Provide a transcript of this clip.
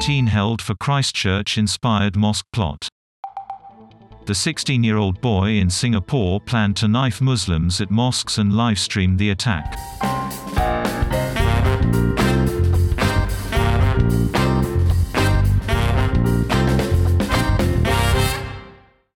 Teen held for Christchurch-inspired mosque plot. The 16-year-old boy in Singapore planned to knife Muslims at mosques and livestreamed the attack.